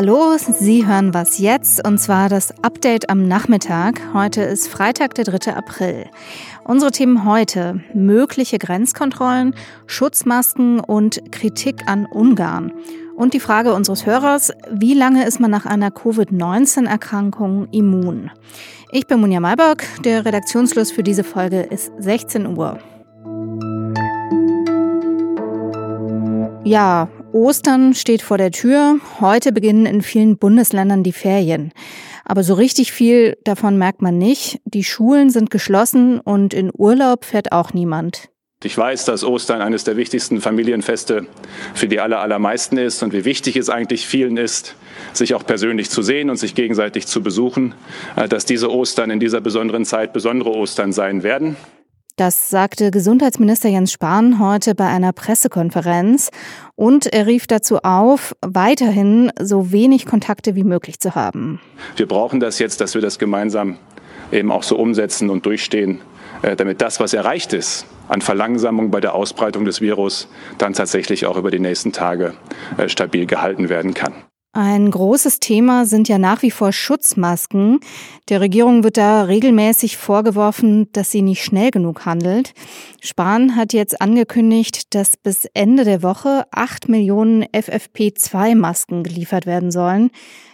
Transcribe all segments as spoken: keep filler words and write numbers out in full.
Hallo, Sie hören was jetzt, und zwar das Update am Nachmittag. Heute ist Freitag, der dritte April. Unsere Themen heute: mögliche Grenzkontrollen, Schutzmasken und Kritik an Ungarn. Und die Frage unseres Hörers: Wie lange ist man nach einer Covid neunzehn Erkrankung immun? Ich bin Munja Malberg, der Redaktionsschluss für diese Folge ist sechzehn Uhr. Ja, Ostern steht vor der Tür. Heute beginnen in vielen Bundesländern die Ferien. Aber so richtig viel davon merkt man nicht. Die Schulen sind geschlossen und in Urlaub fährt auch niemand. Ich weiß, dass Ostern eines der wichtigsten Familienfeste für die aller, allermeisten ist und wie wichtig es eigentlich vielen ist, sich auch persönlich zu sehen und sich gegenseitig zu besuchen, dass diese Ostern in dieser besonderen Zeit besondere Ostern sein werden. Das sagte Gesundheitsminister Jens Spahn heute bei einer Pressekonferenz, und er rief dazu auf, weiterhin so wenig Kontakte wie möglich zu haben. Wir brauchen das jetzt, dass wir das gemeinsam eben auch so umsetzen und durchstehen, damit das, was erreicht ist an Verlangsamung bei der Ausbreitung des Virus, dann tatsächlich auch über die nächsten Tage stabil gehalten werden kann. Ein großes Thema sind ja nach wie vor Schutzmasken. Der Regierung wird da regelmäßig vorgeworfen, dass sie nicht schnell genug handelt. Spahn hat jetzt angekündigt, dass bis Ende der Woche acht Millionen F F P zwei Masken geliefert werden sollen.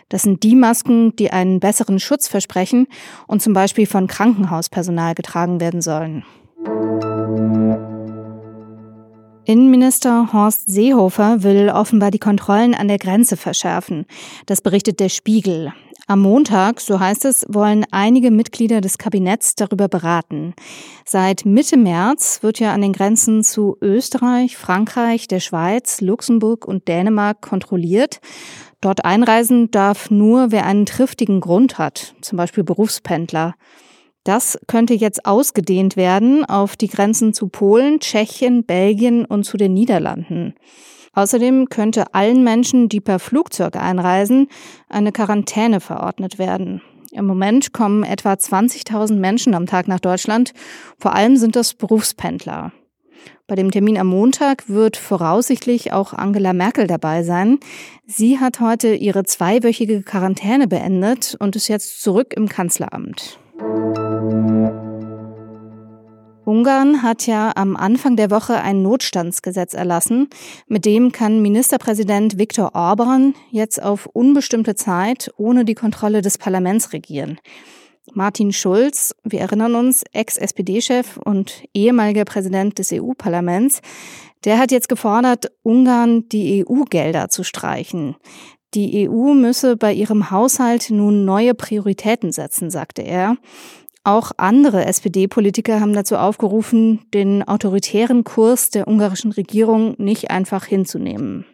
Das sind die Masken, die einen besseren Schutz versprechen und zum Beispiel von Krankenhauspersonal getragen werden sollen. Innenminister Horst Seehofer will offenbar die Kontrollen an der Grenze verschärfen. Das berichtet der Spiegel. Am Montag, so heißt es, wollen einige Mitglieder des Kabinetts darüber beraten. Seit Mitte März wird ja an den Grenzen zu Österreich, Frankreich, der Schweiz, Luxemburg und Dänemark kontrolliert. Dort einreisen darf nur, wer einen triftigen Grund hat, zum Beispiel Berufspendler. Das könnte jetzt ausgedehnt werden auf die Grenzen zu Polen, Tschechien, Belgien und zu den Niederlanden. Außerdem könnte allen Menschen, die per Flugzeug einreisen, eine Quarantäne verordnet werden. Im Moment kommen etwa zwanzigtausend Menschen am Tag nach Deutschland. Vor allem sind das Berufspendler. Bei dem Termin am Montag wird voraussichtlich auch Angela Merkel dabei sein. Sie hat heute ihre zweiwöchige Quarantäne beendet und ist jetzt zurück im Kanzleramt. Ungarn hat ja am Anfang der Woche ein Notstandsgesetz erlassen. Mit dem kann Ministerpräsident Viktor Orbán jetzt auf unbestimmte Zeit ohne die Kontrolle des Parlaments regieren. Martin Schulz, wir erinnern uns, Ex-S P D-Chef und ehemaliger Präsident des E U-Parlaments, der hat jetzt gefordert, Ungarn die E U-Gelder zu streichen. Die E U müsse bei ihrem Haushalt nun neue Prioritäten setzen, sagte er. Auch andere S P D-Politiker haben dazu aufgerufen, den autoritären Kurs der ungarischen Regierung nicht einfach hinzunehmen.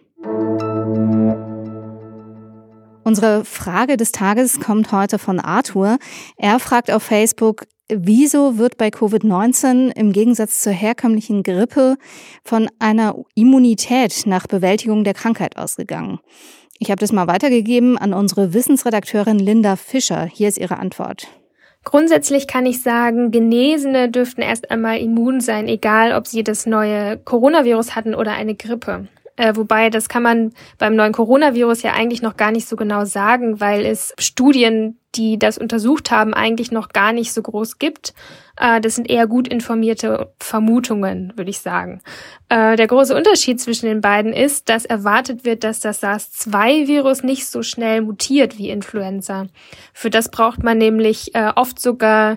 Unsere Frage des Tages kommt heute von Arthur. Er fragt auf Facebook: Wieso wird bei Covid neunzehn im Gegensatz zur herkömmlichen Grippe von einer Immunität nach Bewältigung der Krankheit ausgegangen? Ich habe das mal weitergegeben an unsere Wissensredakteurin Linda Fischer. Hier ist ihre Antwort. Grundsätzlich kann ich sagen, Genesene dürften erst einmal immun sein, egal ob sie das neue Coronavirus hatten oder eine Grippe. Äh, wobei, das kann man beim neuen Coronavirus ja eigentlich noch gar nicht so genau sagen, weil es Studien, die das untersucht haben, eigentlich noch gar nicht so groß gibt. Äh, das sind eher gut informierte Vermutungen, würde ich sagen. Äh, der große Unterschied zwischen den beiden ist, dass erwartet wird, dass das SARS zwei Virus nicht so schnell mutiert wie Influenza. Für das braucht man nämlich äh, oft sogar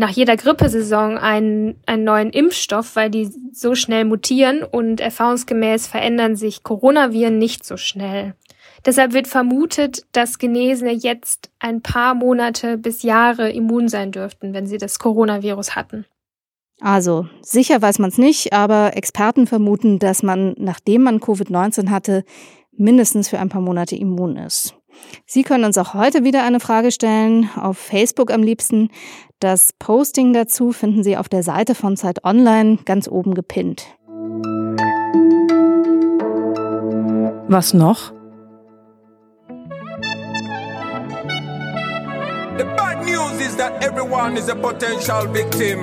nach jeder Grippesaison einen, einen neuen Impfstoff, weil die so schnell mutieren, und erfahrungsgemäß verändern sich Coronaviren nicht so schnell. Deshalb wird vermutet, dass Genesene jetzt ein paar Monate bis Jahre immun sein dürften, wenn sie das Coronavirus hatten. Also, sicher weiß man es nicht, aber Experten vermuten, dass man, nachdem man Covid neunzehn hatte, mindestens für ein paar Monate immun ist. Sie können uns auch heute wieder eine Frage stellen, auf Facebook am liebsten. Das Posting dazu finden Sie auf der Seite von Zeit Online, ganz oben gepinnt. Was noch? The bad news is that everyone is a potential victim,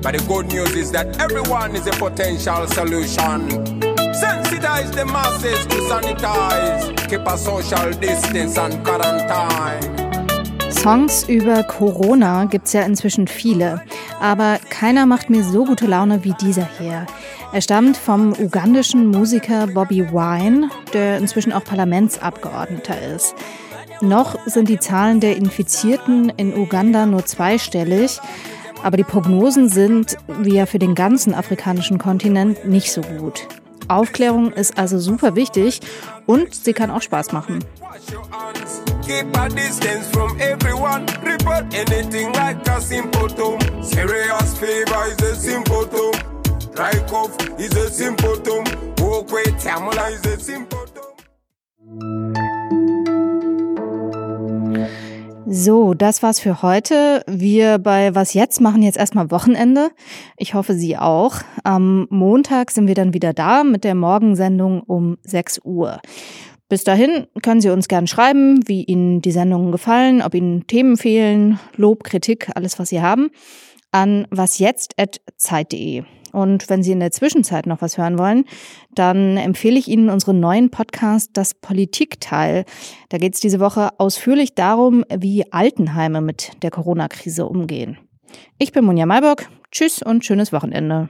but the good news is that everyone is a potential solution. Sensitize the masses to sanitize. Keep a social distance and quarantine. Songs über Corona gibt's ja inzwischen viele, aber keiner macht mir so gute Laune wie dieser hier. Er stammt vom ugandischen Musiker Bobby Wine, der inzwischen auch Parlamentsabgeordneter ist. Noch sind die Zahlen der Infizierten in Uganda nur zweistellig, aber die Prognosen sind, wie ja für den ganzen afrikanischen Kontinent, nicht so gut. Aufklärung ist also super wichtig und sie kann auch Spaß machen. Keep a distance from everyone. Report anything like a symptom. Serious fever is a symptom. Dry cough is a symptom. Walk with Tamala is a symptom. So, das war's für heute. Wir bei Was jetzt machen jetzt erstmal Wochenende. Ich hoffe, Sie auch. Am Montag sind wir dann wieder da mit der Morgensendung um sechs Uhr. Bis dahin können Sie uns gern schreiben, wie Ihnen die Sendungen gefallen, ob Ihnen Themen fehlen, Lob, Kritik, alles, was Sie haben, an wasjetzt at zeit punkt de. Und wenn Sie in der Zwischenzeit noch was hören wollen, dann empfehle ich Ihnen unseren neuen Podcast Das Politikteil. Da geht es diese Woche ausführlich darum, wie Altenheime mit der Corona-Krise umgehen. Ich bin Munja Malberg. Tschüss und schönes Wochenende.